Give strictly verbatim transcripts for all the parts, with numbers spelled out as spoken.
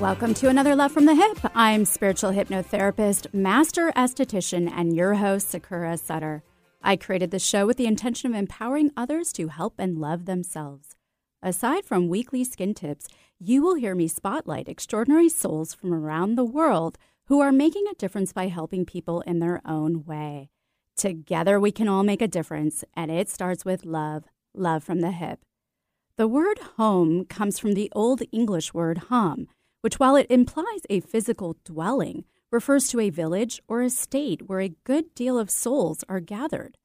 Welcome to another Love from the Hip. I'm spiritual hypnotherapist, master esthetician, and your host, Sakura Sutter. I created the show with the intention of empowering others to help and love themselves. Aside from weekly skin tips, you will hear me spotlight extraordinary souls from around the world who are making a difference by helping people in their own way. Together we can all make a difference, and it starts with love, love from the hip. The word home comes from the Old English word hom, which, while it implies a physical dwelling, refers to a village or estate where a good deal of souls are gathered.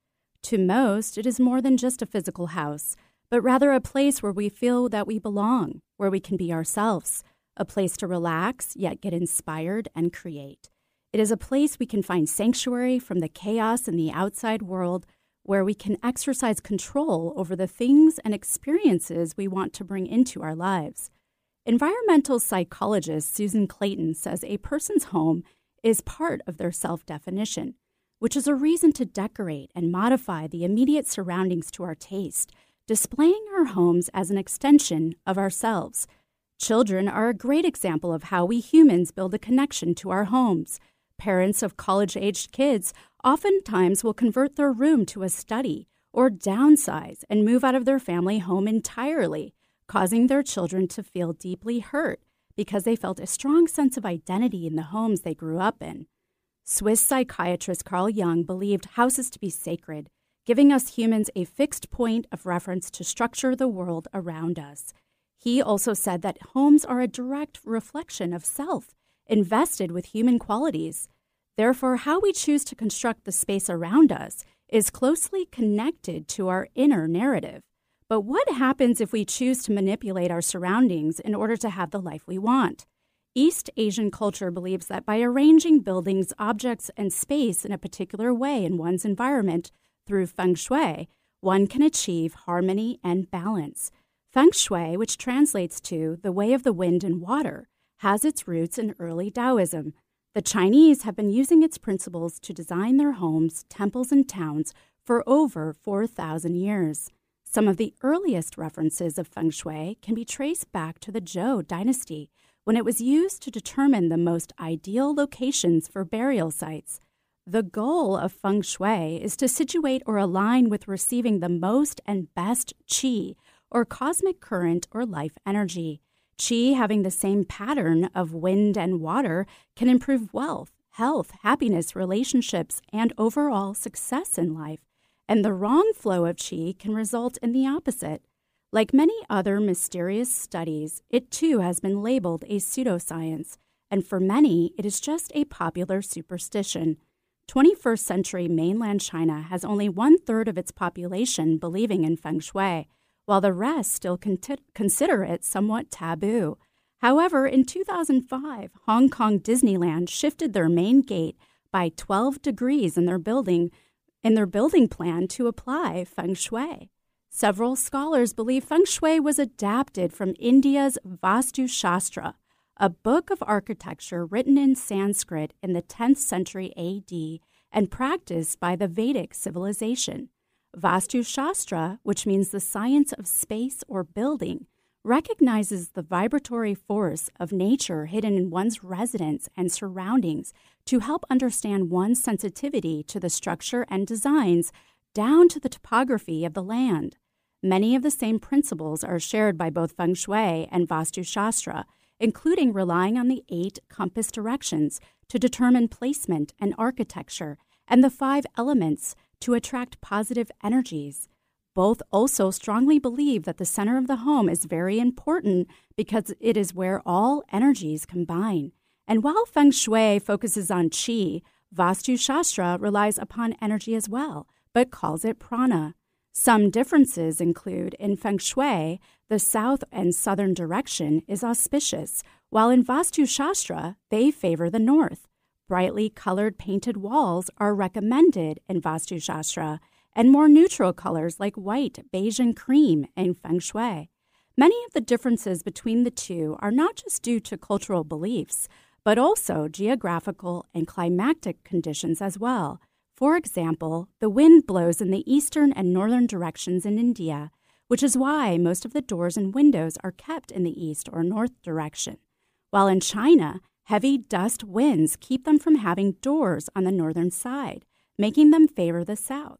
To most, it is more than just a physical house, but rather a place where we feel that we belong, where we can be ourselves, a place to relax yet get inspired and create. It is a place we can find sanctuary from the chaos in the outside world, where we can exercise control over the things and experiences we want to bring into our lives. Environmental psychologist Susan Clayton says a person's home is part of their self-definition, which is a reason to decorate and modify the immediate surroundings to our taste, displaying our homes as an extension of ourselves. Children are a great example of how we humans build a connection to our homes. Parents of college-aged kids oftentimes will convert their room to a study or downsize and move out of their family home entirely, causing their children to feel deeply hurt because they felt a strong sense of identity in the homes they grew up in. Swiss psychiatrist Carl Jung believed houses to be sacred, giving us humans a fixed point of reference to structure the world around us. He also said that homes are a direct reflection of self, invested with human qualities. Therefore, how we choose to construct the space around us is closely connected to our inner narrative. But what happens if we choose to manipulate our surroundings in order to have the life we want? East Asian culture believes that by arranging buildings, objects, and space in a particular way in one's environment through Feng Shui, one can achieve harmony and balance. Feng Shui, which translates to the way of the wind and water, has its roots in early Taoism. The Chinese have been using its principles to design their homes, temples, and towns for over four thousand years. Some of the earliest references of Feng Shui can be traced back to the Zhou dynasty, when it was used to determine the most ideal locations for burial sites. The goal of Feng Shui is to situate or align with receiving the most and best qi, or cosmic current or life energy. Qi, having the same pattern of wind and water, can improve wealth, health, happiness, relationships, and overall success in life. And the wrong flow of qi can result in the opposite. Like many other mysterious studies, it too has been labeled a pseudoscience, and for many, it is just a popular superstition. twenty-first century mainland China has only one-third of its population believing in Feng Shui, while the rest still con- consider it somewhat taboo. However, in two thousand five, Hong Kong Disneyland shifted their main gate by twelve degrees in their building in their building plan to apply Feng Shui. Several scholars believe Feng Shui was adapted from India's Vastu Shastra, a book of architecture written in Sanskrit in the tenth century A D and practiced by the Vedic civilization. Vastu Shastra, which means the science of space or building, recognizes the vibratory force of nature hidden in one's residence and surroundings to help understand one's sensitivity to the structure and designs down to the topography of the land. Many of the same principles are shared by both Feng Shui and Vastu Shastra, including relying on the eight compass directions to determine placement and architecture, and the five elements to attract positive energies. Both also strongly believe that the center of the home is very important because it is where all energies combine. And while Feng Shui focuses on qi, Vastu Shastra relies upon energy as well, but calls it prana. Some differences include in Feng Shui, the south and southern direction is auspicious, while in Vastu Shastra, they favor the north. Brightly colored painted walls are recommended in Vastu Shastra, and more neutral colors like white, beige, and cream in Feng Shui. Many of the differences between the two are not just due to cultural beliefs, but also geographical and climatic conditions as well. For example, the wind blows in the eastern and northern directions in India, which is why most of the doors and windows are kept in the east or north direction. while in China, heavy dust winds keep them from having doors on the northern side, making them favor the south.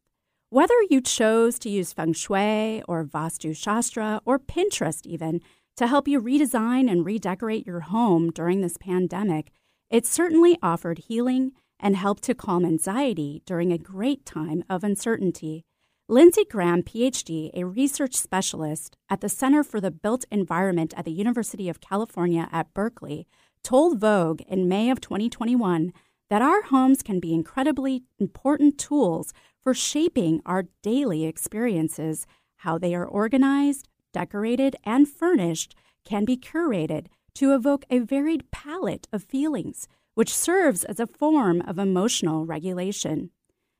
Whether you chose to use Feng Shui or Vastu Shastra or Pinterest even to help you redesign and redecorate your home during this pandemic, it certainly offered healing and helped to calm anxiety during a great time of uncertainty. Lindsay Graham, P H D, a research specialist at the Center for the Built Environment at the University of California at Berkeley, told Vogue in May of twenty twenty-one that our homes can be incredibly important tools for shaping our daily experiences. How they are organized, decorated, and furnished can be curated to evoke a varied palette of feelings, which serves as a form of emotional regulation.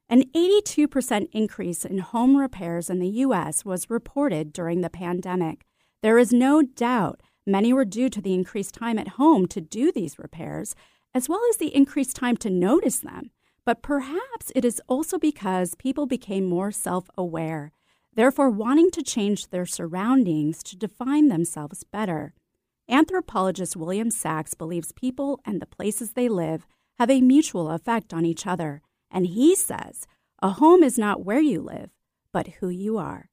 An eighty-two percent increase in home repairs in the U S was reported during the pandemic. There is no doubt many were due to the increased time at home to do these repairs, as well as the increased time to notice them. But perhaps it is also because people became more self-aware, therefore wanting to change their surroundings to define themselves better. Anthropologist William Sachs believes people and the places they live have a mutual effect on each other, and he says, a home is not where you live, but who you are.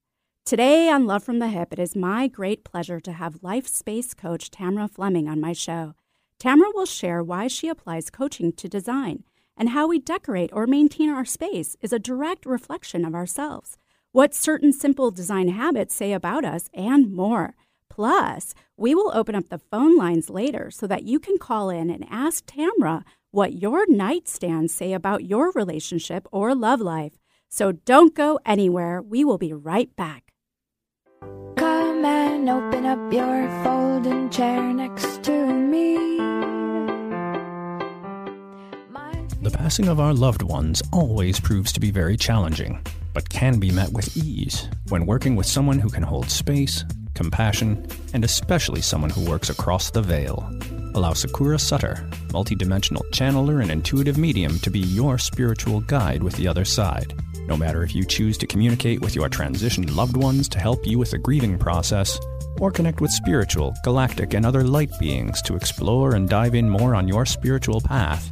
Today on Love from the Hip, it is my great pleasure to have Life Space coach Tamra Fleming on my show. Tamra will share why she applies coaching to design and how we decorate or maintain our space is a direct reflection of ourselves, what certain simple design habits say about us, and more. Plus, we will open up the phone lines later so that you can call in and ask Tamra what your nightstands say about your relationship or love life. So don't go anywhere. We will be right back. Come and open up your folding chair next to me. The passing of our loved ones always proves to be very challenging, but can be met with ease when working with someone who can hold space, compassion, and especially someone who works across the veil. Allow Sakura Sutter, multidimensional channeler and intuitive medium, to be your spiritual guide with the other side. No matter if you choose to communicate with your transitioned loved ones to help you with the grieving process, or connect with spiritual, galactic, and other light beings to explore and dive in more on your spiritual path,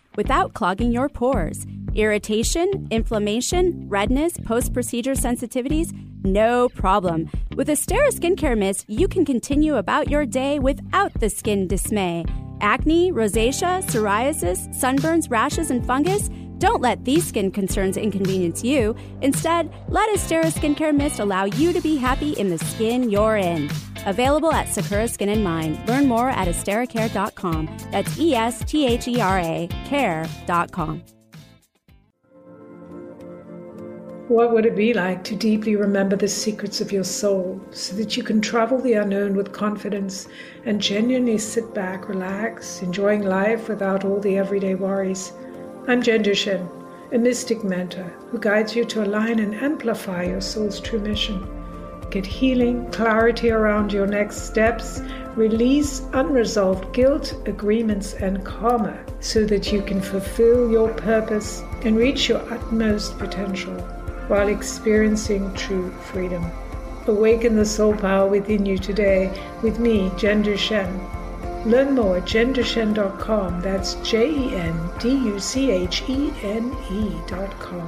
without clogging your pores. Irritation, inflammation, redness, post-procedure sensitivities, no problem. With Astera Skincare Mist, you can continue about your day without the skin dismay. Acne, rosacea, psoriasis, sunburns, rashes, and fungus? Don't let these skin concerns inconvenience you. Instead, let Astera Skincare Mist allow you to be happy in the skin you're in. Available at Sakura Skin and Mind. Learn more at estera care dot com. That's E S T H E R A care dot com. What would it be like to deeply remember the secrets of your soul so that you can travel the unknown with confidence and genuinely sit back, relax, enjoying life without all the everyday worries? I'm Jen Dushin, a mystic mentor who guides you to align and amplify your soul's true mission. Get healing, clarity around your next steps, release unresolved guilt, agreements, and karma so that you can fulfill your purpose and reach your utmost potential, while experiencing true freedom. Awaken the soul power within you today with me, Jen Dushin. Learn more at jen dushin dot com. That's J E N D U C H E N E dot com.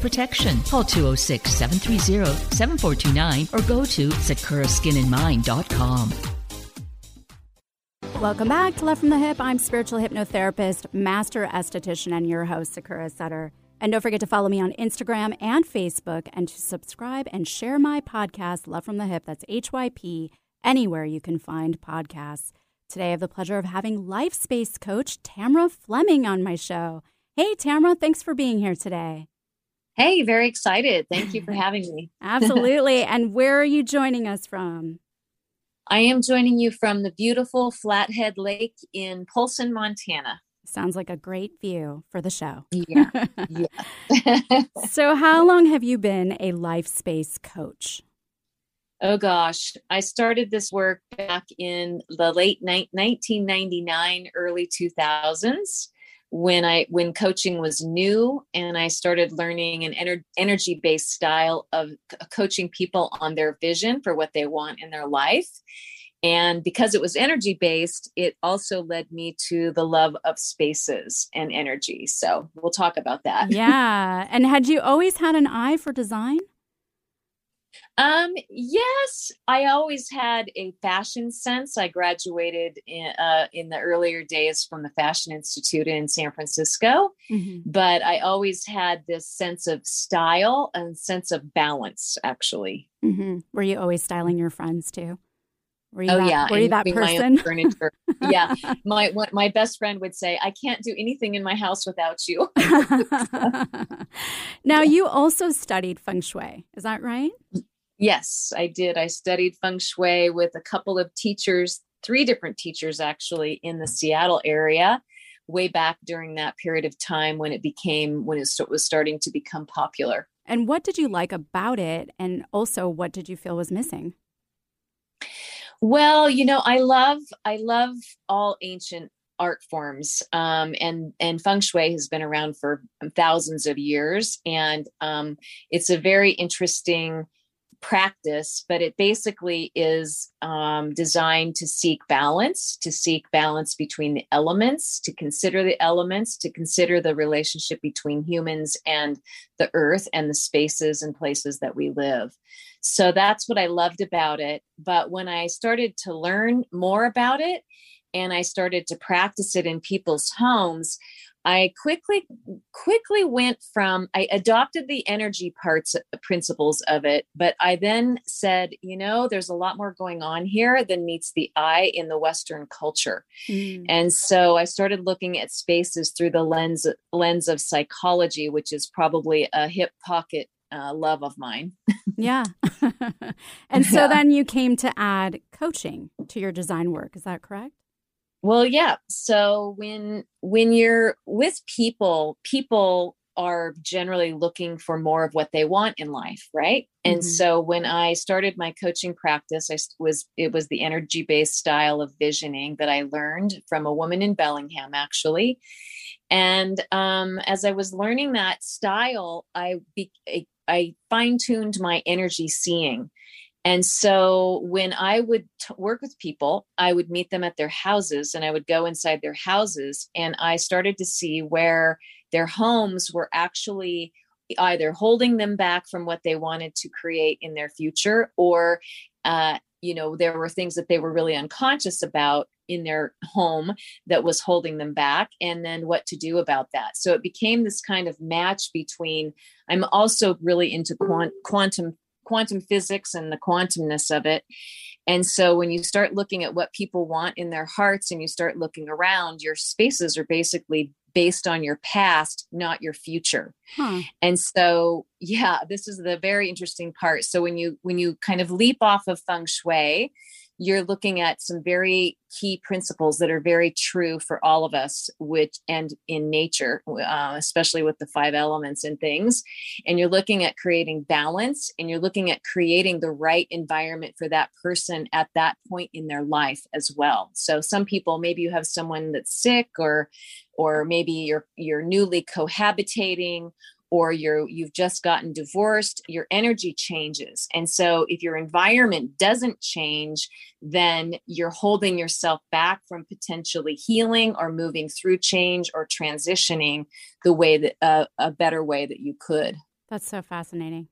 protection. Call two oh six, seven three zero, seven four two nine or go to sakura skin in mind dot com. Welcome back to Love from the Hip. I'm spiritual hypnotherapist, master esthetician, and your host, Sakura Sutter. And don't forget to follow me on Instagram and Facebook and to subscribe and share my podcast, Love from the Hip. That's H Y P, anywhere you can find podcasts. Today, I have the pleasure of having Life Space coach Tamra Fleming on my show. Hey, Tamra, thanks for being here today. Hey, very excited. Thank you for having me. Absolutely. And where are you joining us from? I am joining you from the beautiful Flathead Lake in Poulson, Montana. Sounds like a great view for the show. Yeah. yeah. So how long have you been a Life Space coach? Oh, gosh. I started this work back in the late ni- nineteen ninety-nine, early two thousands, when I when coaching was new, and I started learning an ener- energy-based style of c- coaching people on their vision for what they want in their life. And because it was energy-based, it also led me to the love of spaces and energy. So we'll talk about that. Yeah. And had you always had an eye for design? Um, yes, I always had a fashion sense. I graduated in, uh, in the earlier days from the Fashion Institute in San Francisco, mm-hmm. but I always had this sense of style and sense of balance, actually. Mm-hmm. Were you always styling your friends too? Were you oh that, yeah. Were you that person? Furniture. yeah. My, what, my best friend would say, I can't do anything in my house without you. Now yeah. You also studied Feng Shui. Is that right? Yes, I did. I studied Feng Shui with a couple of teachers, three different teachers actually in the Seattle area way back during that period of time when it became, when it was starting to become popular. And what did you like about it? And also what did you feel was missing? Well, you know, I love, I love all ancient art forms. Um, and, and Feng Shui has been around for thousands of years. And um, it's a very interesting practice, but it basically is um, designed to seek balance, to seek balance between the elements, to consider the elements, to consider the relationship between humans and the earth and the spaces and places that we live. So that's what I loved about it. But when I started to learn more about it and I started to practice it in people's homes, I quickly, quickly went from, I adopted the energy parts principles of it, but I then said, you know, there's a lot more going on here than meets the eye in the Western culture. Mm. And so I started looking at spaces through the lens, lens of psychology, which is probably a hip pocket Uh, love of mine. yeah. And so yeah. Then you came to add coaching to your design work. Is that correct? Well, yeah. So when, when you're with people, people are generally looking for more of what they want in life. Right. And mm-hmm. so when I started my coaching practice, I was, it was the energy-based style of visioning that I learned from a woman in Bellingham, actually. And um, as I was learning that style, I, be, I I fine-tuned my energy seeing. And so when I would t- work with people, I would meet them at their houses and I would go inside their houses. And I started to see where their homes were actually either holding them back from what they wanted to create in their future, or, uh, you know, there were things that they were really unconscious about in their home that was holding them back, and then what to do about that. So it became this kind of match between, I'm also really into quant, quantum, quantum physics and the quantumness of it. And so when you start looking at what people want in their hearts and you start looking around, your spaces are basically based on your past, not your future. Hmm. And so, yeah, this is the very interesting part. So when you, when you kind of leap off of Feng Shui you're looking at some very key principles that are very true for all of us, which, and in nature, uh, especially with the five elements and things. And you're looking at creating balance, and you're looking at creating the right environment for that person at that point in their life as well. So some people, maybe you have someone that's sick, or, or maybe you're, you're newly cohabitating, or you're, you've just gotten divorced, your energy changes. And so if your environment doesn't change, then you're holding yourself back from potentially healing or moving through change or transitioning the way that uh, a better way that you could. That's so fascinating.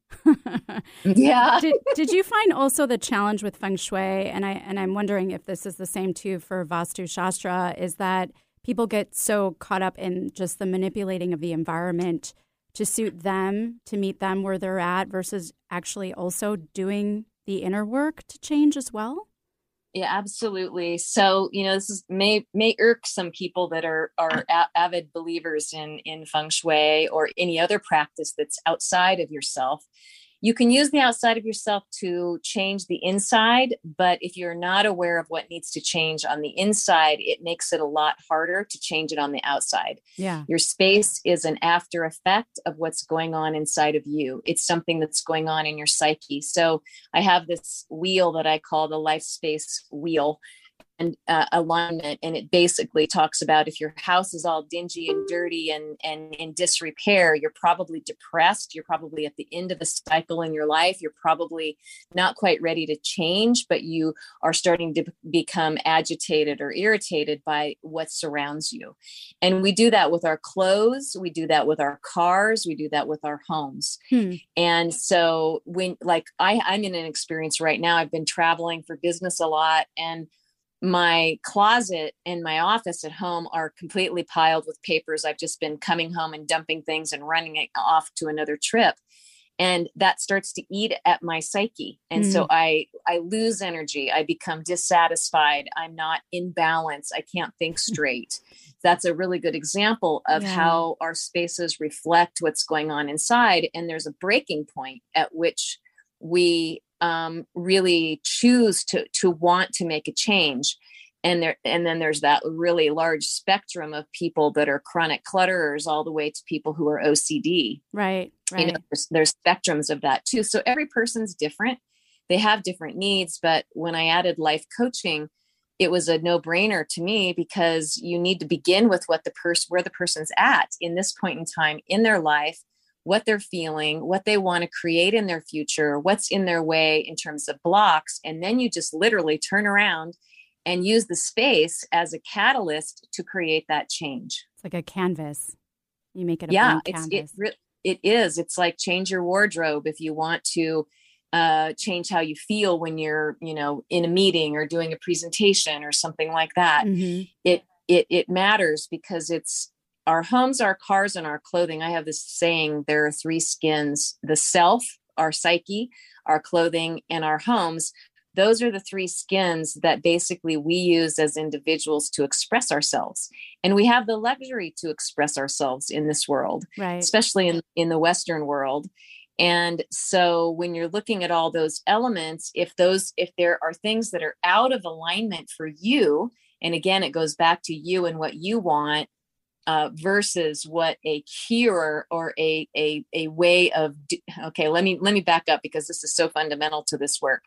Yeah. Did, did you find also the challenge with Feng Shui, and I and I'm wondering if this is the same too for Vastu Shastra, is that people get so caught up in just the manipulating of the environment to suit them, to meet them where they're at, versus actually also doing the inner work to change as well? Yeah, absolutely. So, you know, this is, may may irk some people that are are avid believers in in Feng Shui or any other practice that's outside of yourself. You can use the outside of yourself to change the inside, but if you're not aware of what needs to change on the inside, it makes it a lot harder to change it on the outside. Yeah. Your space is an after effect of what's going on inside of you. It's something that's going on in your psyche. So I have this wheel that I call the Life Space Wheel and uh, alignment. And it basically talks about if your house is all dingy and dirty and, and in disrepair, you're probably depressed. You're probably at the end of a cycle in your life. You're probably not quite ready to change, but you are starting to become agitated or irritated by what surrounds you. And we do that with our clothes. We do that with our cars. We do that with our homes. Hmm. And so when, like I, I'm in an experience right now, I've been traveling for business a lot, and my closet and my office at home are completely piled with papers. I've just been coming home and dumping things and running it off to another trip. And that starts to eat at my psyche. And mm-hmm. so I, I lose energy. I become dissatisfied. I'm not in balance. I can't think straight. That's a really good example of yeah. how our spaces reflect what's going on inside. And there's a breaking point at which we Um, really choose to to want to make a change. And there, and then there's that really large spectrum of people that are chronic clutterers all the way to people who are O C D. Right. Right. You know, there's, there's spectrums of that too. So every person's different. They have different needs. But when I added life coaching, it was a no-brainer to me, because you need to begin with what the person, where the person's at in this point in time in their life, what they're feeling, what they want to create in their future, what's in their way in terms of blocks. And then you just literally turn around and use the space as a catalyst to create that change. It's like a canvas. You make it a yeah, it's, canvas. It, it is. It's like change your wardrobe if you want to uh, change how you feel when you're, you know, in a meeting or doing a presentation or something like that. Mm-hmm. It, it, it matters, because it's, our homes, our cars, and our clothing. I have this saying, there are three skins: the self, our psyche, our clothing, and our homes. Those are the three skins that basically we use as individuals to express ourselves. And we have the luxury to express ourselves in this world, right. especially in, in the Western world. And so when you're looking at all those elements, if those, if there are things that are out of alignment for you, and again, it goes back to you and what you want, Uh, versus what a cure or a a a way of do- okay, let me let me back up, because this is so fundamental to this work.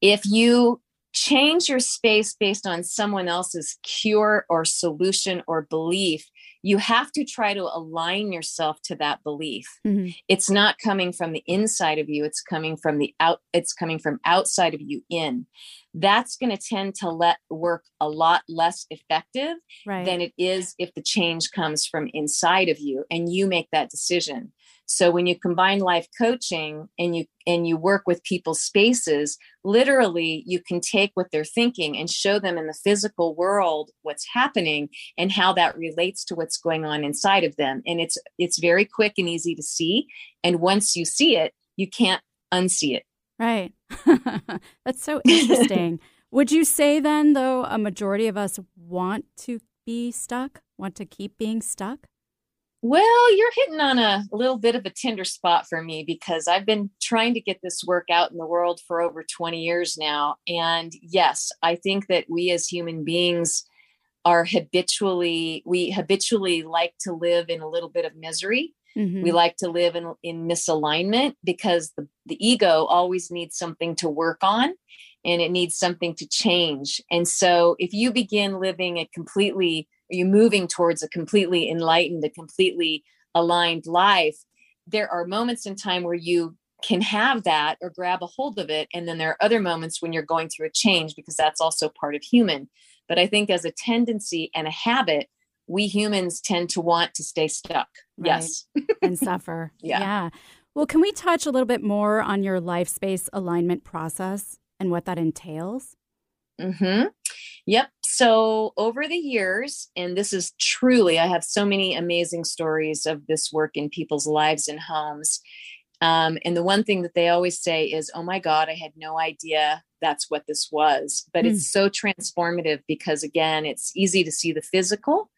If you change your space based on someone else's cure or solution or belief, you have to try to align yourself to that belief. Mm-hmm. It's not coming from the inside of you, it's coming from the out, it's coming from outside of you in. That's going to tend to let work a lot less effective right. than it is if the change comes from inside of you and you make that decision. So when you combine life coaching and you and you work with people's spaces, literally you can take what they're thinking and show them in the physical world what's happening and how that relates to what's going on inside of them. And it's it's very quick and easy to see. And once you see it, you can't unsee it. Right. That's so interesting. Would you say then, though, a majority of us want to be stuck, want to keep being stuck? Well, you're hitting on a little bit of a tender spot for me, because I've been trying to get this work out in the world for over twenty years now. And yes, I think that we as human beings are habitually, we habitually like to live in a little bit of misery. Mm-hmm. We like to live in, in misalignment, because the, the ego always needs something to work on, and it needs something to change. And so if you begin living a completely you're moving towards a completely enlightened, a completely aligned life, there are moments in time where you can have that or grab a hold of it. And then there are other moments when you're going through a change, because that's also part of human. But I think as a tendency and a habit, we humans tend to want to stay stuck. Right. Yes. And suffer. Yeah. yeah. Well, can we touch a little bit more on your life space alignment process and what that entails? Mm-hmm. Yep. So over the years, and this is truly, I have so many amazing stories of this work in people's lives and homes. Um, and the one thing that they always say is, oh my God, I had no idea that's what this was. But mm. it's so transformative, because again, it's easy to see the physical.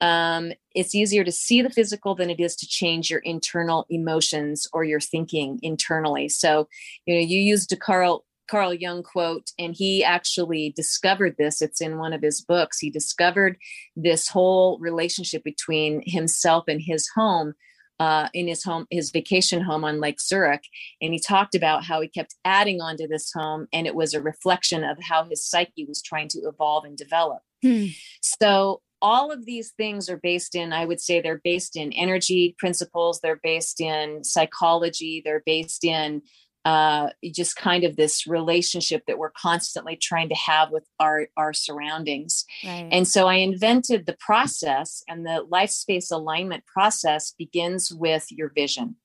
Um, it's easier to see the physical than it is to change your internal emotions or your thinking internally. So, you know, you used a Carl Carl Jung quote, and he actually discovered this. It's in one of his books. He discovered this whole relationship between himself and his home, uh, in his home, his vacation home on Lake Zurich. And he talked about how he kept adding onto this home, and it was a reflection of how his psyche was trying to evolve and develop. Hmm. So all of these things are based in, I would say they're based in energy principles. They're based in psychology. They're based in Uh, just kind of this relationship that we're constantly trying to have with our, our surroundings. Right. And so I invented the process, and the life space alignment process begins with your vision.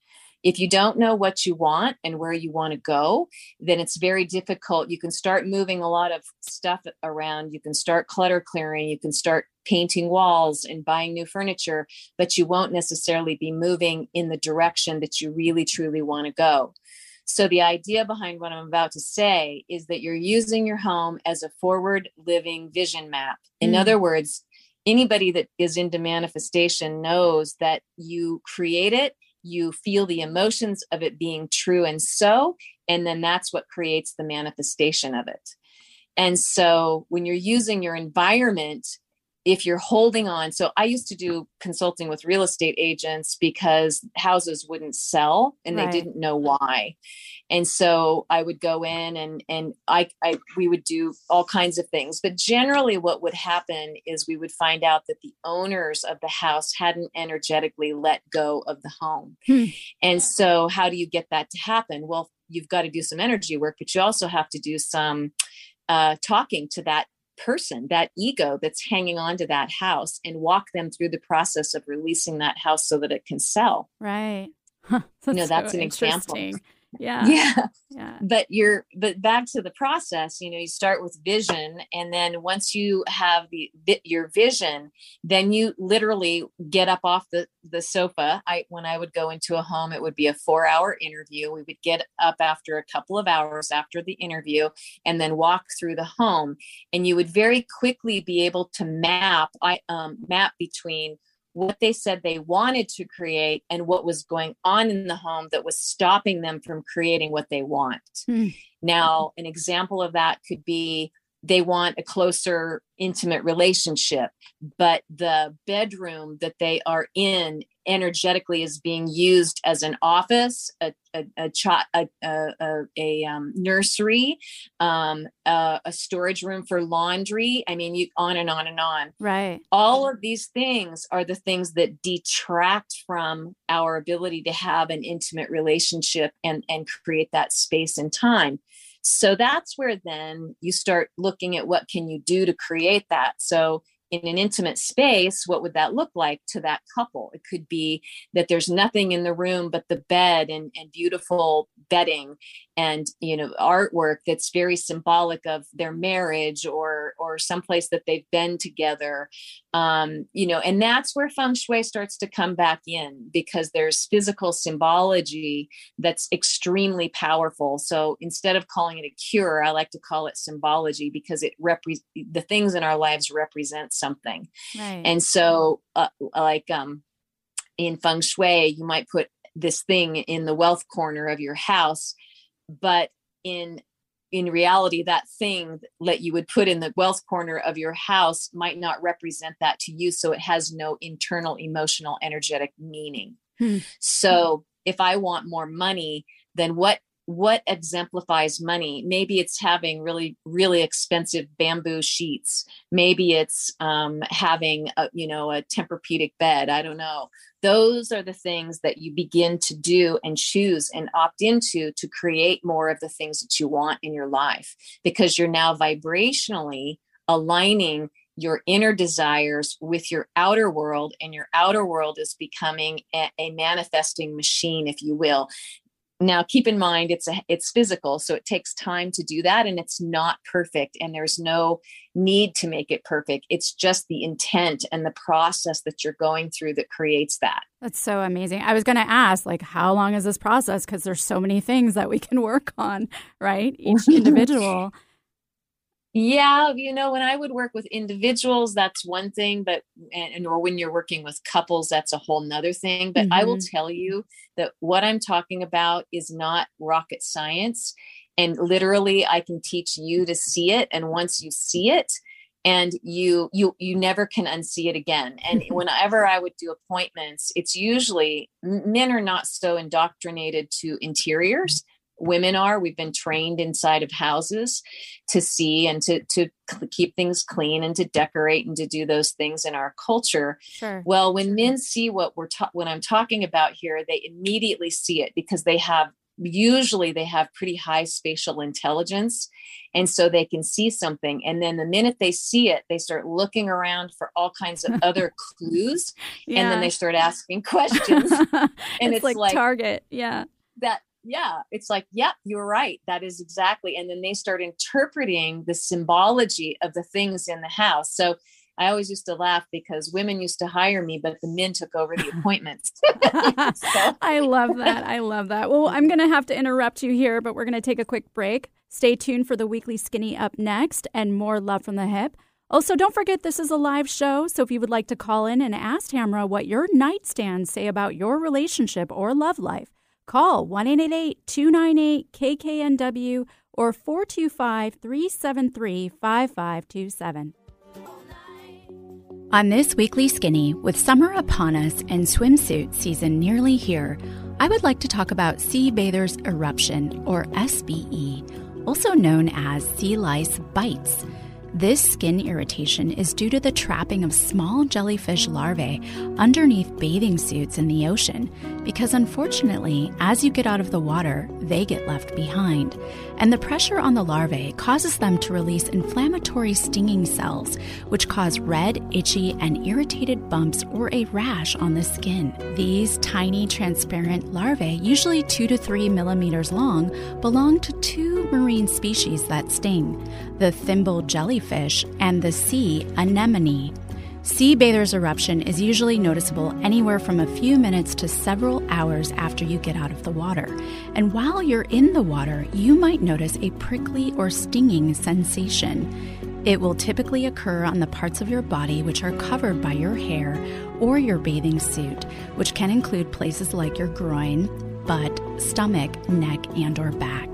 If you don't know what you want and where you want to go, then it's very difficult. You can start moving a lot of stuff around. You can start clutter clearing. You can start painting walls and buying new furniture, but you won't necessarily be moving in the direction that you really, truly want to go. So the idea behind what I'm about to say is that you're using your home as a forward living vision map. In mm. other words, anybody that is into manifestation knows that you create it, you feel the emotions of it being true and so, and then that's what creates the manifestation of it. And so when you're using your environment, if you're holding on, so I used to do consulting with real estate agents because houses wouldn't sell and right. they didn't know why. And so I would go in and, and I, I, we would do all kinds of things, but generally what would happen is we would find out that the owners of the house hadn't energetically let go of the home. Hmm. And so how do you get that to happen? Well, you've got to do some energy work, but you also have to do some uh, talking to that person, that ego that's hanging on to that house, and walk them through the process of releasing that house so that it can sell. Right. Huh, that's you know, that's so an example. Yeah. yeah. Yeah. But you're, but back to the process, you know, you start with vision. And then once you have the, your vision, then you literally get up off the, the sofa. I, when I would go into a home, it would be a four hour interview. We would get up after a couple of hours after the interview and then walk through the home. And you would very quickly be able to map, I um, map between what they said they wanted to create and what was going on in the home that was stopping them from creating what they want. Mm. Now, an example of that could be they want a closer, intimate relationship, but the bedroom that they are in energetically is being used as an office, a a a, cha- a, a, a, a um, nursery, um, uh, a storage room for laundry. I mean, you on and on and on. Right. All of these things are the things that detract from our ability to have an intimate relationship and and create that space and time. So that's where then you start looking at what can you do to create that. So in an intimate space, what would that look like to that couple? It could be that there's nothing in the room but the bed and, and beautiful bedding and, you know, artwork that's very symbolic of their marriage or or someplace that they've been together, um, you know, and that's where Feng Shui starts to come back in, because there's physical symbology that's extremely powerful. So instead of calling it a cure, I like to call it symbology, because it repre- the things in our lives represent something. Right. And so uh, like, um, in Feng Shui, you might put this thing in the wealth corner of your house, but in in reality, that thing that you would put in the wealth corner of your house might not represent that to you. So it has no internal, emotional, energetic meaning. Hmm. So if I want more money, then what, what exemplifies money? Maybe it's having really, really expensive bamboo sheets. Maybe it's um, having a, you know, a Tempur-Pedic bed. I don't know. Those are the things that you begin to do and choose and opt into to create more of the things that you want in your life, because you're now vibrationally aligning your inner desires with your outer world, and your outer world is becoming a, a manifesting machine, if you will. Now, keep in mind, it's a, it's physical, so it takes time to do that, and it's not perfect, and there's no need to make it perfect. It's just the intent and the process that you're going through that creates that. That's so amazing. I was going to ask, like, how long is this process? Because there's so many things that we can work on, right? Each individual. Yeah, you know, when I would work with individuals, that's one thing, but and, and or when you're working with couples, that's a whole nother thing. But mm-hmm. I will tell you that what I'm talking about is not rocket science. And literally, I can teach you to see it. And once you see it, and you you you never can unsee it again. And whenever I would do appointments, it's usually men are not so indoctrinated to interiors. Women are. We've been trained inside of houses to see and to, to keep things clean and to decorate and to do those things in our culture. Sure. Well, when men see what we're ta- what I'm talking about here, they immediately see it, because they have usually they have pretty high spatial intelligence. And so they can see something. And then the minute they see it, they start looking around for all kinds of other clues. Yeah. And then they start asking questions. And it's, it's like, like Target. Yeah. That. Yeah, it's like, yep, you're right. That is exactly. And then they start interpreting the symbology of the things in the house. So I always used to laugh because women used to hire me, but the men took over the appointments. So. I love that. I love that. Well, I'm going to have to interrupt you here, but we're going to take a quick break. Stay tuned for the weekly skinny up next and more Love from the Hip. Also, don't forget this is a live show, so if you would like to call in and ask Tamra what your nightstands say about your relationship or love life, call one eight eight eight two nine eight K K N W or four two five three seven three five five two seven. On this weekly skinny, with summer upon us and swimsuit season nearly here, I would like to talk about sea bathers' eruption, or S B E, also known as sea lice bites. This skin irritation is due to the trapping of small jellyfish larvae underneath bathing suits in the ocean, because unfortunately, as you get out of the water, they get left behind. And the pressure on the larvae causes them to release inflammatory stinging cells, which cause red, itchy, and irritated bumps or a rash on the skin. These tiny, transparent larvae, usually two to three millimeters long, belong to two marine species that sting: the thimble jellyfish fish and the sea anemone. Sea bather's eruption is usually noticeable anywhere from a few minutes to several hours after you get out of the water. And while you're in the water, you might notice a prickly or stinging sensation. It will typically occur on the parts of your body which are covered by your hair or your bathing suit, which can include places like your groin, butt, stomach, neck, and or back.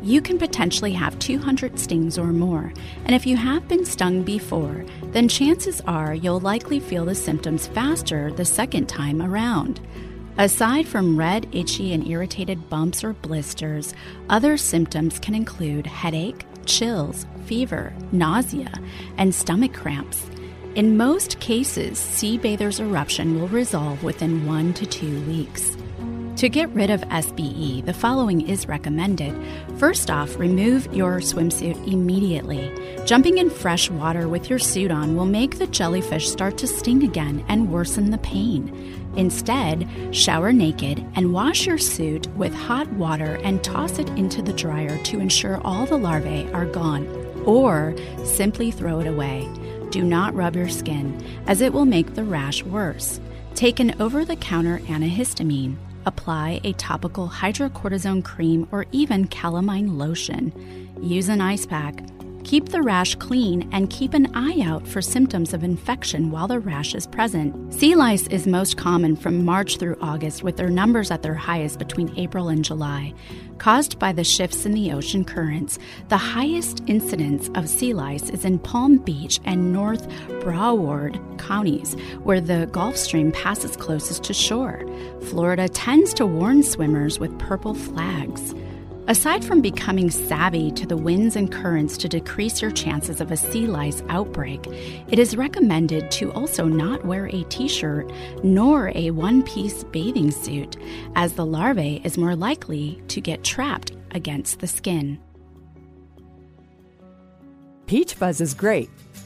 You can potentially have two hundred stings or more, and if you have been stung before, then chances are you'll likely feel the symptoms faster the second time around. Aside from red, itchy, and irritated bumps or blisters, other symptoms can include headache, chills, fever, nausea, and stomach cramps. In most cases, sea bather's eruption will resolve within one to two weeks. To get rid of S B E, the following is recommended. First off, remove your swimsuit immediately. Jumping in fresh water with your suit on will make the jellyfish start to sting again and worsen the pain. Instead, shower naked and wash your suit with hot water and toss it into the dryer to ensure all the larvae are gone, or simply throw it away. Do not rub your skin, as it will make the rash worse. Take an over-the-counter antihistamine. Apply a topical hydrocortisone cream or even calamine lotion. Use an ice pack. Keep the rash clean and keep an eye out for symptoms of infection while the rash is present. Sea lice is most common from March through August, with their numbers at their highest between April and July. Caused by the shifts in the ocean currents, the highest incidence of sea lice is in Palm Beach and North Broward counties, where the Gulf Stream passes closest to shore. Florida tends to warn swimmers with purple flags. Aside from becoming savvy to the winds and currents to decrease your chances of a sea lice outbreak, it is recommended to also not wear a t-shirt nor a one-piece bathing suit, as the larvae is more likely to get trapped against the skin. Peach fuzz is great,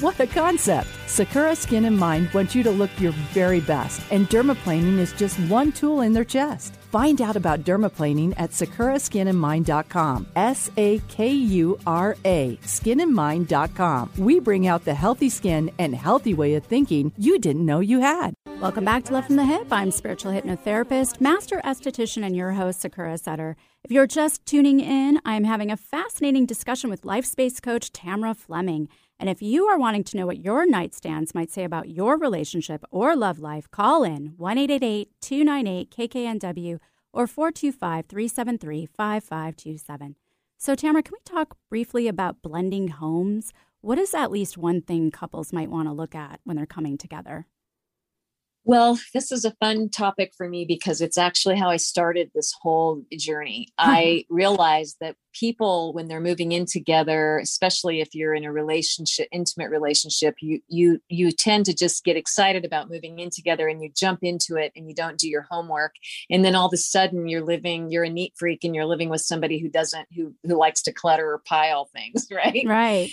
What a concept! Sakura Skin and Mind wants you to look your very best, and dermaplaning is just one tool in their chest. Find out about dermaplaning at sakura skin and mind dot com. S A K U R A, skin and mind dot com. We bring out the healthy skin and healthy way of thinking you didn't know you had. Welcome back to Love from the Hip. I'm spiritual hypnotherapist, master esthetician, and your host, Sakura Sutter. If you're just tuning in, I'm having a fascinating discussion with Life Space coach Tamra Fleming. And if you are wanting to know what your nightstands might say about your relationship or love life, call in one eight eight eight, two nine eight, K K N W or four two five, three seven three, five five two seven. So, Tamra, can we talk briefly about blending homes? What is at least one thing couples might want to look at when they're coming together? Well, this is a fun topic for me because it's actually how I started this whole journey. I realized that people, when they're moving in together, especially if you're in a relationship, intimate relationship, you you you tend to just get excited about moving in together and you jump into it and you don't do your homework. And then all of a sudden you're living, you're a neat freak and you're living with somebody who doesn't, who who likes to clutter or pile things, right? Right.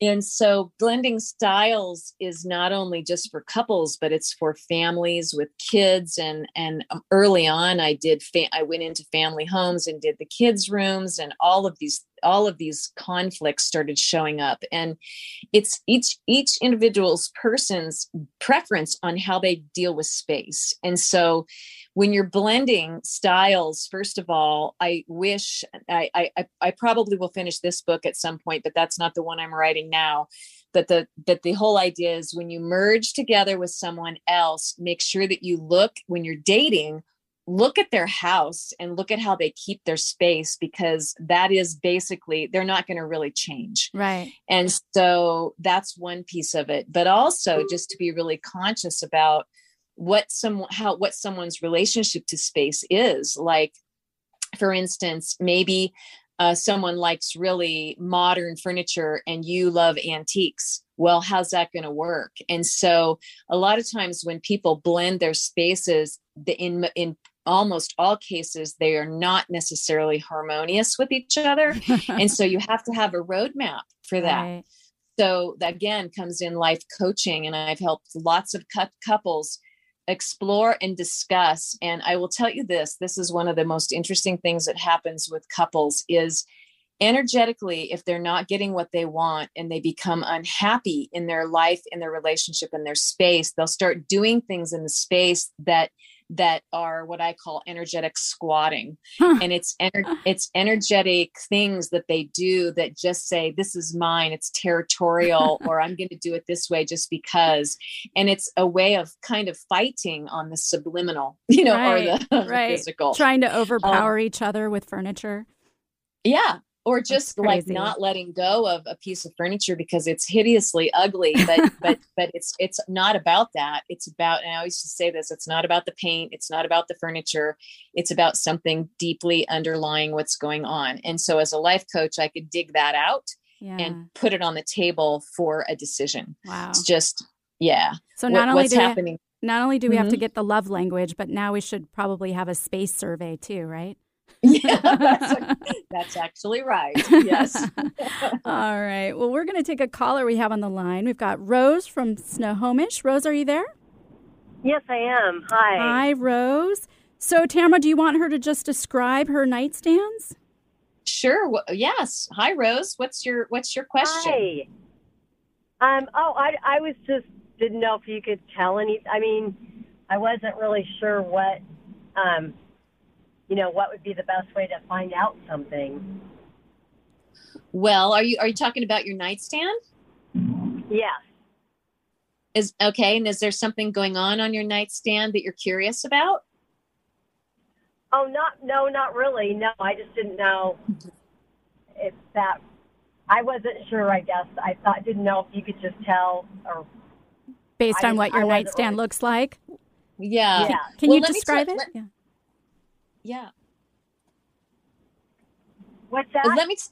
And so blending styles is not only just for couples, but it's for families with kids. And, and early on, I did, fa- I went into family homes and did the kids' rooms, and all of these, all of these conflicts started showing up. And it's each, each individual's person's preference on how they deal with space. And so when you're blending styles, first of all, I wish I, I, I probably will finish this book at some point, but that's not the one I'm writing now. But the, but the whole idea is when you merge together with someone else, make sure that you look, when you're dating, look at their house and look at how they keep their space, because that is basically, they're not going to really change. Right. And so that's one piece of it, but also just to be really conscious about what some, how, what someone's relationship to space is. Like, for instance, maybe uh, someone likes really modern furniture and you love antiques. Well, how's that going to work? And so a lot of times when people blend their spaces, the, in, in almost all cases, they are not necessarily harmonious with each other. And so you have to have a roadmap for that. Right. So that again comes in life coaching, and I've helped lots of cu- couples explore and discuss. And I will tell you this, this is one of the most interesting things that happens with couples is energetically, if they're not getting what they want and they become unhappy in their life, in their relationship, in their space, they'll start doing things in the space that that are what I call energetic squatting. Huh. And it's, ener- it's energetic things that they do that just say, this is mine, it's territorial, or I'm going to do it this way just because. And it's a way of kind of fighting on the subliminal, you know, right, or the right. physical. Trying to overpower um, each other with furniture. Yeah. Or just like not letting go of a piece of furniture because it's hideously ugly, but, but, but it's, it's not about that. It's about, and I always say this, it's not about the paint. It's not about the furniture. It's about something deeply underlying what's going on. And so as a life coach, I could dig that out yeah. and put it on the table for a decision. Wow. It's just, yeah. So not what, only what's happening. We, not only do we mm-hmm. have to get the love language, but now we should probably have a space survey too, right? Yeah, that's, that's actually right. Yes. All right. Well, we're going to take a caller we have on the line. We've got Rose from Snohomish. Rose, are you there? Yes, I am. Hi. Hi, Rose. So, Tamra, do you want her to just describe her nightstands? Sure. Well, yes. Hi, Rose. What's your What's your question? Hi. Um, oh, I, I was just didn't know if you could tell any. I mean, I wasn't really sure what, um, you know, what would be the best way to find out something. Well, are you are you talking about your nightstand? Yes. Is okay, and is there something going on on your nightstand that you're curious about? Oh, not no, not really. No, I just didn't know if that. I wasn't sure. I guess I thought didn't know if you could just tell, or based I, on what your I nightstand really... looks like. Yeah. Can, can well, you describe t- it? Let, yeah. yeah. What's that? Let me. T-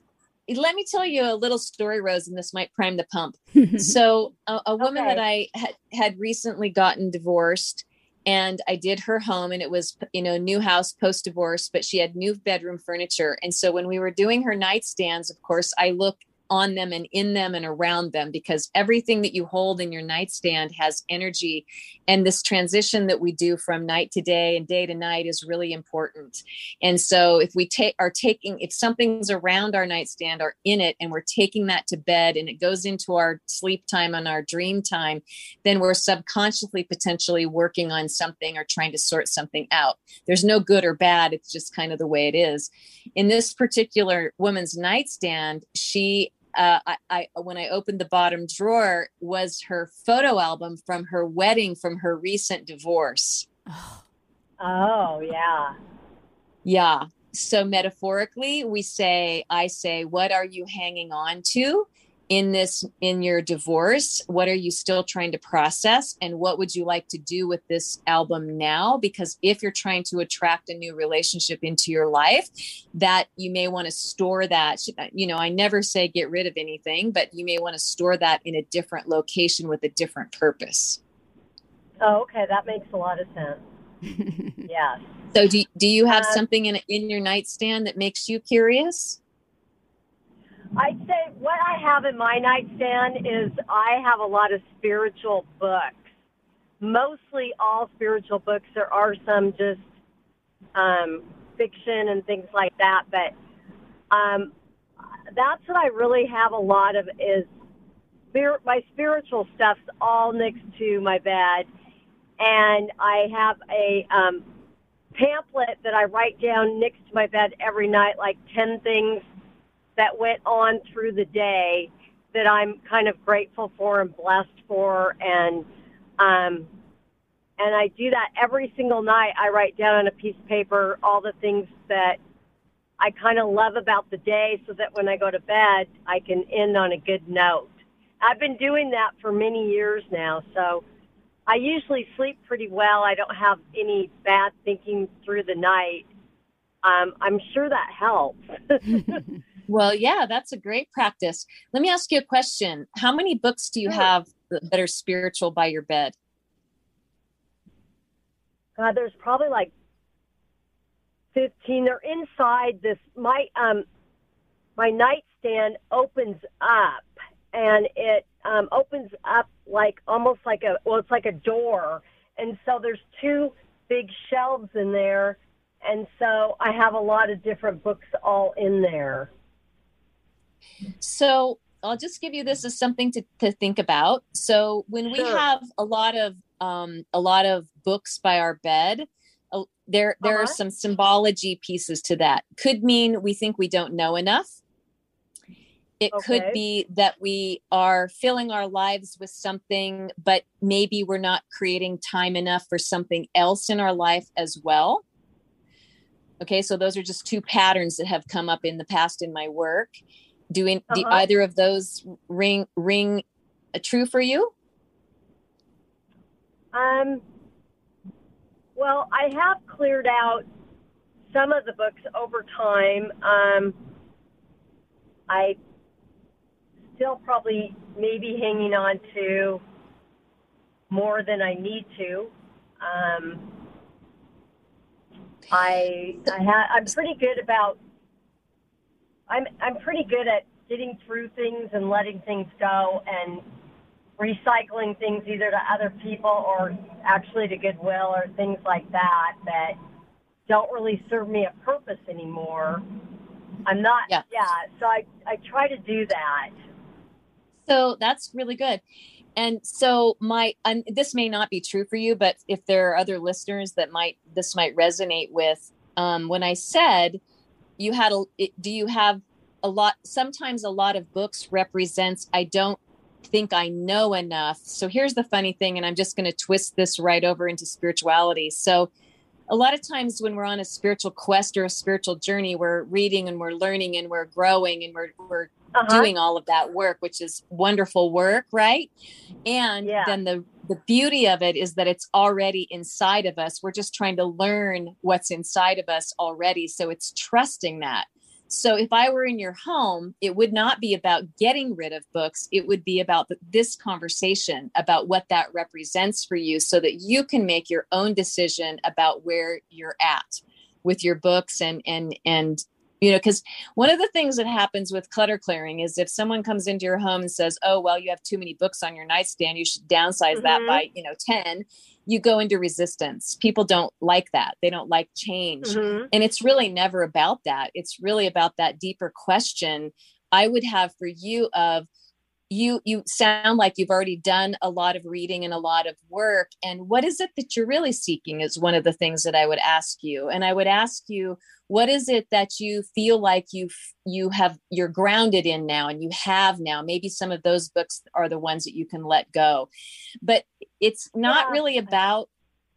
Let me tell you a little story, Rose, and this might prime the pump. So a, a woman okay. that I had, had recently gotten divorced, and I did her home, and it was, you know, new house post-divorce, but she had new bedroom furniture. And so when we were doing her nightstands, of course, I look on them and in them and around them, because everything that you hold in your nightstand has energy. And this transition that we do from night to day and day to night is really important. And so if we take are taking, if something's around our nightstand or in it, and we're taking that to bed and it goes into our sleep time and our dream time, then we're subconsciously potentially working on something or trying to sort something out. There's no good or bad. It's just kind of the way it is. In this particular woman's nightstand, she Uh, I, I, when I opened the bottom drawer, was her photo album from her wedding, from her recent divorce. Oh, yeah. Yeah. So metaphorically, we say, I say, what are you hanging on to in this, in your divorce? What are you still trying to process? And what would you like to do with this album now? Because if you're trying to attract a new relationship into your life, that you may want to store that, you know, I never say get rid of anything, but you may want to store that in a different location with a different purpose. Oh, okay. That makes a lot of sense. Yeah. So do, do you have um, something in in your nightstand that makes you curious? I'd say what I have in my nightstand is I have a lot of spiritual books, mostly all spiritual books. There are some just um, fiction and things like that, but um, that's what I really have a lot of is spir- my spiritual stuff's all next to my bed, and I have a um, pamphlet that I write down next to my bed every night, like ten things that went on through the day that I'm kind of grateful for and blessed for. And um, and I do that every single night. I write down on a piece of paper all the things that I kind of love about the day so that when I go to bed, I can end on a good note. I've been doing that for many years now. So I usually sleep pretty well. I don't have any bad thinking through the night. Um, I'm sure that helps. Well, yeah, that's a great practice. Let me ask you a question. How many books do you have that are spiritual by your bed? God, there's probably like fifteen. They're inside this. My um, my nightstand opens up, and it um, opens up like almost like a, well, it's like a door. And so there's two big shelves in there. And so I have a lot of different books all in there. So I'll just give you this as something to, to think about. So when we sure. have a lot of um, a lot of books by our bed, uh, there there uh-huh. are some symbology pieces to that. Could mean we think we don't know enough. It okay. could be that we are filling our lives with something, but maybe we're not creating time enough for something else in our life as well. Okay, so those are just two patterns that have come up in the past in my work. Do, in, uh-huh. do either of those ring ring uh, true for you? Um. Well, I have cleared out some of the books over time. Um, I still probably maybe hanging on to more than I need to. Um, I, I ha- I'm pretty good about, I'm, I'm pretty good at getting through things and letting things go and recycling things either to other people or actually to Goodwill or things like that, that don't really serve me a purpose anymore. I'm not, yeah. yeah so I, I try to do that. So that's really good. And so my, um, this may not be true for you, but if there are other listeners that might, this might resonate with, um, when I said you had, a, it, do you have a lot, sometimes a lot of books represents, I don't think I know enough. So here's the funny thing, and I'm just going to twist this right over into spirituality. So a lot of times when we're on a spiritual quest or a spiritual journey, we're reading and we're learning and we're growing and we're, we're uh-huh. doing all of that work, which is wonderful work, right? And yeah. then the, the beauty of it is that it's already inside of us. We're just trying to learn what's inside of us already. So it's trusting that. So if I were in your home, it would not be about getting rid of books. It would be about this conversation about what that represents for you so that you can make your own decision about where you're at with your books. And, and, and, you know, because one of the things that happens with clutter clearing is if someone comes into your home and says, oh, well, you have too many books on your nightstand, you should downsize mm-hmm. that by, you know, ten. You go into resistance. People don't like that. They don't like change. Mm-hmm. And it's really never about that. It's really about that deeper question I would have for you of you, you sound like you've already done a lot of reading and a lot of work. And what is it that you're really seeking is one of the things that I would ask you. And I would ask you, what is it that you feel like you, you have, you're grounded in now and you have now? Maybe some of those books are the ones that you can let go, but it's not yeah. really about,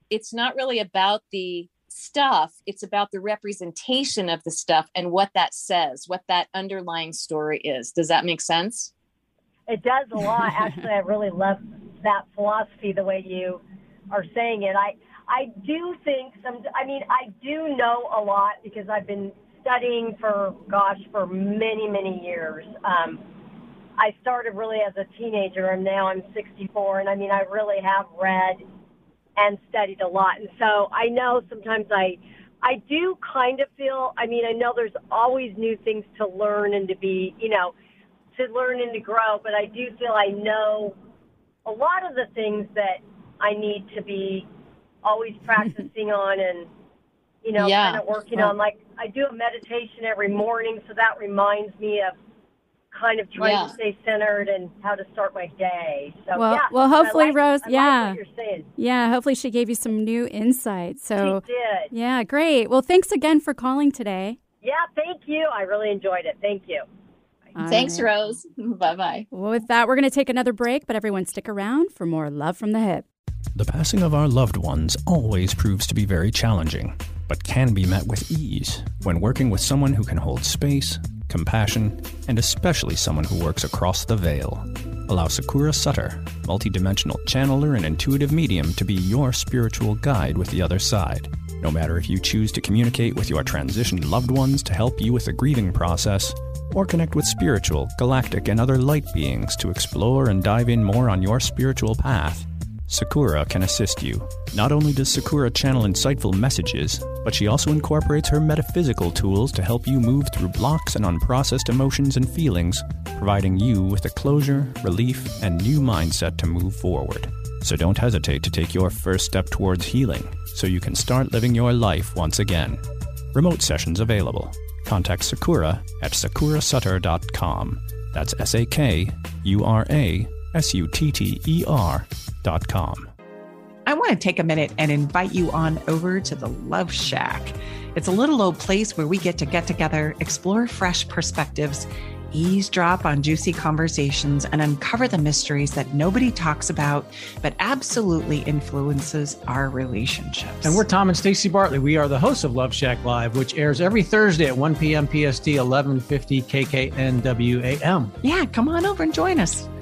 it's not really about the stuff. It's about the representation of the stuff and what that says, what that underlying story is. Does that make sense? It does a lot. Actually, I really love that philosophy, the way you are saying it. I, I do think some, I mean, I do know a lot because I've been studying for, gosh, for many, many years. Um, I started really as a teenager and now I'm sixty-four. And I mean, I really have read and studied a lot. And so I know sometimes I, I do kind of feel, I mean, I know there's always new things to learn and to be, you know, to learn and to grow, but I do feel I know a lot of the things that I need to be always practicing on and, you know, yeah. kind of working well, on. Like, I do a meditation every morning, so that reminds me of kind of trying yeah. to stay centered and how to start my day. So, well, yeah. Well, hopefully, like, Rose, I yeah. like what you're saying. Yeah, hopefully she gave you some new insights. So, she did. Yeah, great. Well, thanks again for calling today. Yeah, thank you. I really enjoyed it. Thank you. All Thanks, right. Rose. Bye-bye. Well, with that, we're going to take another break, but everyone stick around for more Love from the Hip. The passing of our loved ones always proves to be very challenging, but can be met with ease when working with someone who can hold space, compassion, and especially someone who works across the veil. Allow Sakura Sutter, multidimensional channeler and intuitive medium, to be your spiritual guide with the other side. No matter if you choose to communicate with your transitioned loved ones to help you with the grieving process, or connect with spiritual, galactic, and other light beings to explore and dive in more on your spiritual path, Sakura can assist you. Not only does Sakura channel insightful messages, but she also incorporates her metaphysical tools to help you move through blocks and unprocessed emotions and feelings, providing you with a closure, relief, and new mindset to move forward. So don't hesitate to take your first step towards healing, so you can start living your life once again. Remote sessions available. Contact Sakura at sakura sutter dot com. That's S A K U R A S U T T E R dot com. I want to take a minute and invite you on over to the Love Shack. It's a little old place where we get to get together, explore fresh perspectives, eavesdrop on juicy conversations, and uncover the mysteries that nobody talks about, but absolutely influences our relationships. And we're Tom and Stacey Bartley. We are the hosts of Love Shack Live, which airs every Thursday at one p.m. P S T, eleven fifty K K N W A M. Yeah, come on over and join us.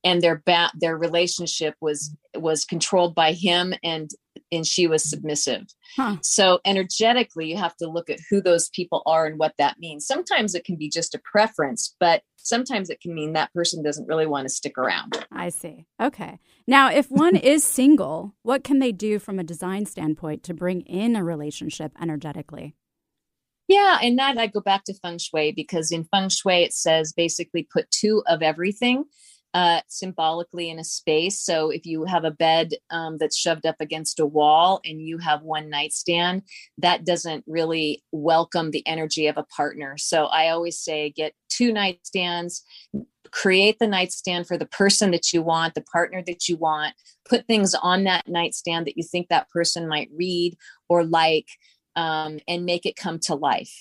And their ba- their relationship was, was controlled by him and, and she was submissive. Huh. So energetically, you have to look at who those people are and what that means. Sometimes it can be just a preference, but sometimes it can mean that person doesn't really want to stick around. I see. Okay. Now, if one is single, what can they do from a design standpoint to bring in a relationship energetically? Yeah. And that I go back to Feng Shui, because in Feng Shui, it says basically put two of everything uh, symbolically in a space. So if you have a bed um, that's shoved up against a wall and you have one nightstand, that doesn't really welcome the energy of a partner. So I always say, get two nightstands, create the nightstand for the person that you want, the partner that you want, put things on that nightstand that you think that person might read or like, um, and make it come to life.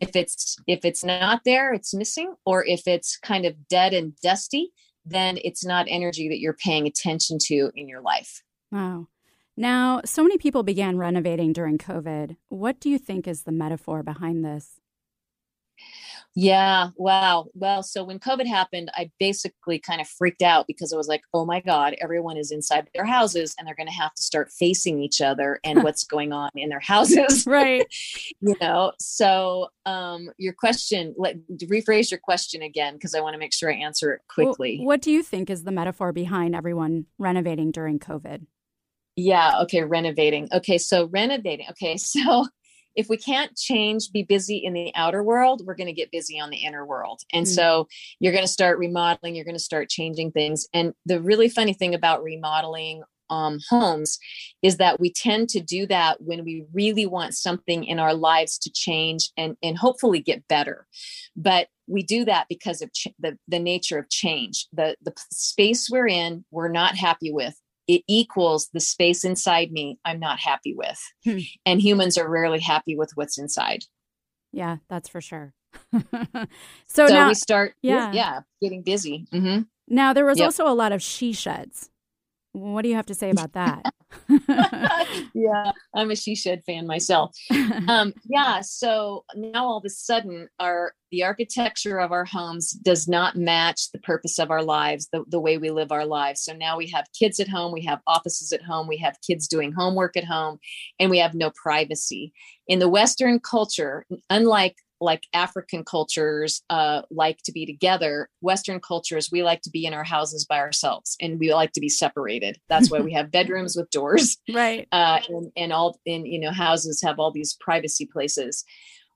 If it's, if it's not there, it's missing, or if it's kind of dead and dusty, then it's not energy that you're paying attention to in your life. Wow. Now, so many people began renovating during COVID. What do you think is the metaphor behind this? Yeah. Wow. Well, so when COVID happened, I basically kind of freaked out because I was like, oh my God, everyone is inside their houses and they're going to have to start facing each other and what's going on in their houses. Right. You know, so um, your question, let rephrase your question again, because I want to make sure I answer it quickly. Well, what do you think is the metaphor behind everyone renovating during COVID? Yeah. Okay. Renovating. Okay. So renovating. Okay. So if we can't change, be busy in the outer world, we're going to get busy on the inner world. And mm-hmm. so you're going to start remodeling, you're going to start changing things. And the really funny thing about remodeling um, homes is that we tend to do that when we really want something in our lives to change and, and hopefully get better. But we do that because of ch- the, the nature of change. The, the space we're in, we're not happy with. It equals the space inside me I'm not happy with. Hmm. And humans are rarely happy with what's inside. Yeah, that's for sure. so so now, we start yeah. yeah, getting busy. Mm-hmm. Now, there was yep. also a lot of she sheds. What do you have to say about that? Yeah, I'm a she shed fan myself. Um, yeah, so now all of a sudden, our the architecture of our homes does not match the purpose of our lives, the, the way we live our lives. So now we have kids at home, we have offices at home, we have kids doing homework at home, and we have no privacy. In the Western culture, unlike like African cultures uh, like to be together, Western cultures, we like to be in our houses by ourselves and we like to be separated. That's why we have bedrooms with doors, right? Uh, and, and all in, you know, houses have all these privacy places.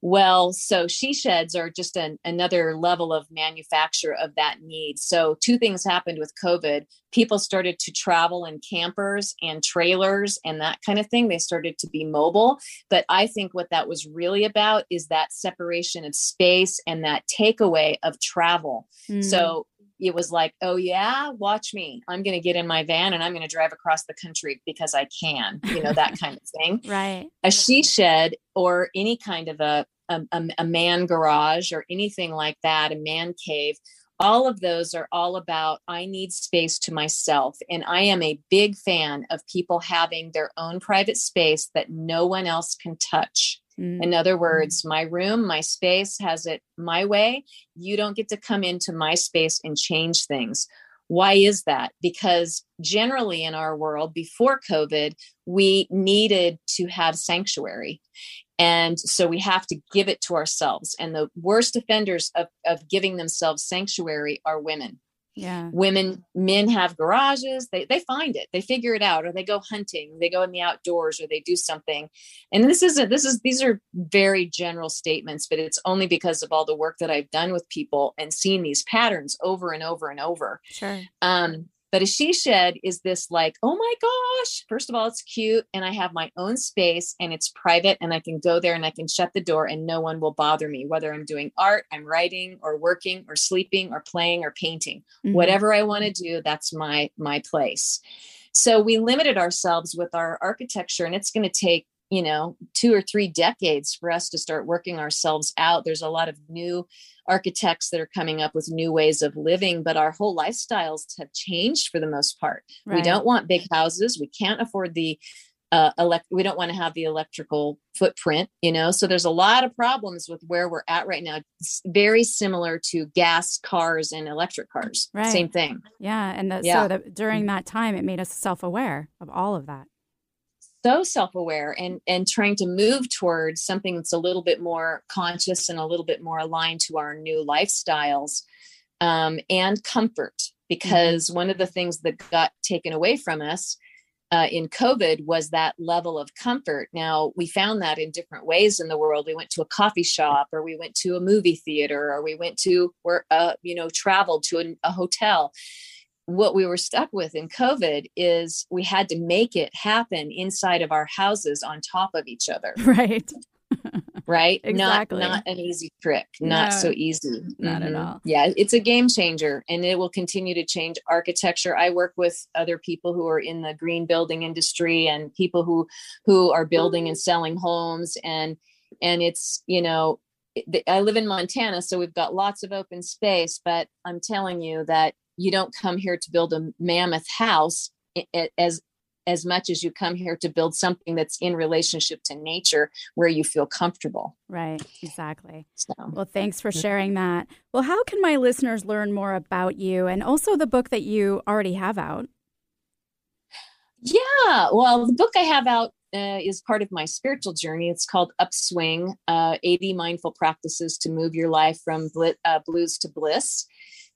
Well, so she sheds are just an, another level of manufacture of that need. So two things happened with COVID. People started to travel in campers and trailers and that kind of thing. They started to be mobile. But I think what that was really about is that separation of space and that takeaway of travel. Mm. So it was like, oh yeah, watch me. I'm going to get in my van and I'm going to drive across the country because I can, you know, that kind of thing. Right. A she shed or any kind of a, a, a man garage or anything like that, a man cave, all of those are all about, I need space to myself. And I am a big fan of people having their own private space that no one else can touch. In other words, my room, my space has it my way. You don't get to come into my space and change things. Why is that? Because generally in our world before COVID, we needed to have sanctuary. And so we have to give it to ourselves. And the worst offenders of, of giving themselves sanctuary are women. Yeah. Women, men have garages. They they find it. They figure it out, or they go hunting. They go in the outdoors, or they do something. And this isn't. This is. These are very general statements, but it's only because of all the work that I've done with people and seen these patterns over and over and over. Sure. Um, but a she shed is this like, oh my gosh! First of all, it's cute, and I have my own space, and it's private, and I can go there, and I can shut the door, and no one will bother me. Whether I'm doing art, I'm writing, or working, or sleeping, or playing, or painting, mm-hmm. whatever I want to do, that's my my place. So we limited ourselves with our architecture, and it's going to take, you know, two or three decades for us to start working ourselves out. There's a lot of new architects that are coming up with new ways of living, but our whole lifestyles have changed for the most part. Right. We don't want big houses. We can't afford the, uh, elect- we don't want to have the electrical footprint, you know? So there's a lot of problems with where we're at right now. It's very similar to gas cars and electric cars. Right. Same thing. Yeah. And the, yeah. so the, during that time, it made us self-aware of all of that. So self-aware and, and trying to move towards something that's a little bit more conscious and a little bit more aligned to our new lifestyles, um, and comfort, because mm-hmm. one of the things that got taken away from us uh, in COVID was that level of comfort. Now, we found that in different ways in the world. We went to a coffee shop, or we went to a movie theater, or we went to, or, uh, you know, traveled to a, a hotel. What we were stuck with in COVID is we had to make it happen inside of our houses on top of each other. Right. Right. Exactly. Not, not an easy trick. Not no, so easy. Not mm-hmm. at all. Yeah. It's a game changer, and it will continue to change architecture. I work with other people who are in the green building industry and people who, who are building and selling homes. And, and it's, you know, I live in Montana, so we've got lots of open space, but I'm telling you that you don't come here to build a mammoth house as as much as you come here to build something that's in relationship to nature where you feel comfortable. Right, exactly. So. Well, thanks for sharing that. Well, how can my listeners learn more about you and also the book that you already have out? Yeah, well, the book I have out Uh, is part of my spiritual journey. It's called Upswing, uh, eighty Mindful Practices to Move Your Life from bl- uh, Blues to Bliss.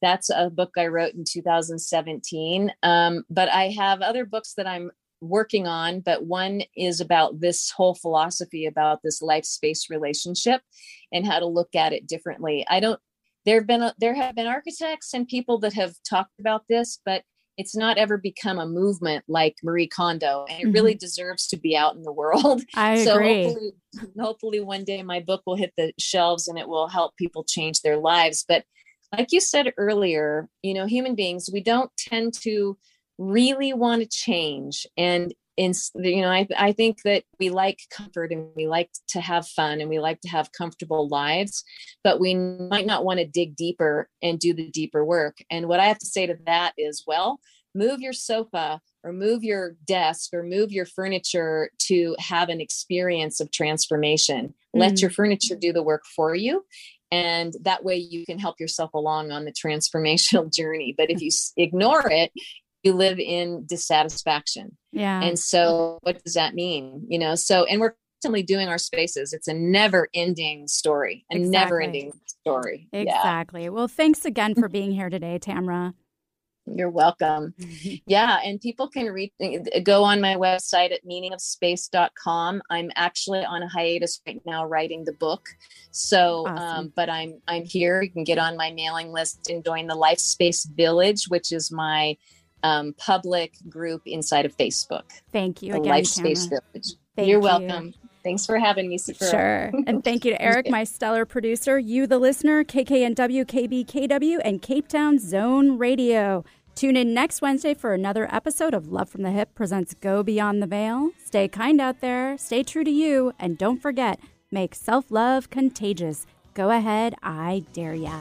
That's a book I wrote in two thousand seventeen. Um, but I have other books that I'm working on, but one is about this whole philosophy about this life-space relationship and how to look at it differently. I don't, there have been, there have been architects and people that have talked about this, but it's not ever become a movement like Marie Kondo, and it really mm-hmm. deserves to be out in the world. I so agree. Hopefully, hopefully one day my book will hit the shelves and it will help people change their lives. But like you said earlier, you know, human beings, we don't tend to really want to change. And, in, you know, I, I think that we like comfort and we like to have fun and we like to have comfortable lives, but we might not want to dig deeper and do the deeper work. And what I have to say to that is, well, move your sofa or move your desk or move your furniture to have an experience of transformation. Mm-hmm. Let your furniture do the work for you. And that way you can help yourself along on the transformational journey. But if you ignore it, you live in dissatisfaction. Yeah. And so what does that mean? You know, so, and we're constantly doing our spaces. It's a never ending story, a exactly. never ending story. Exactly. Yeah. Well, thanks again for being here today, Tamra. You're welcome. Yeah. And people can read, go on my website at meaning of space dot com. I'm actually on a hiatus right now writing the book. So, awesome. um, but I'm, I'm here. You can get on my mailing list and join the Life Space Village, which is my Um, public group inside of Facebook. Thank you the again, Life Space Village. Thank You're you. welcome. Thanks for having me, Sakura. Sure. And thank you to Eric, my stellar producer, you, the listener, K K N W, K B K W, and Cape Town Zone Radio. Tune in next Wednesday for another episode of Love from the Hip presents Go Beyond the Veil. Stay kind out there, stay true to you, and don't forget, make self-love contagious. Go ahead, I dare ya.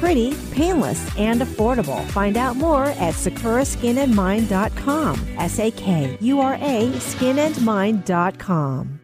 pretty, painless, and affordable. Find out more at sakura skin and mind dot com. S A K U R A skin and mind dot com.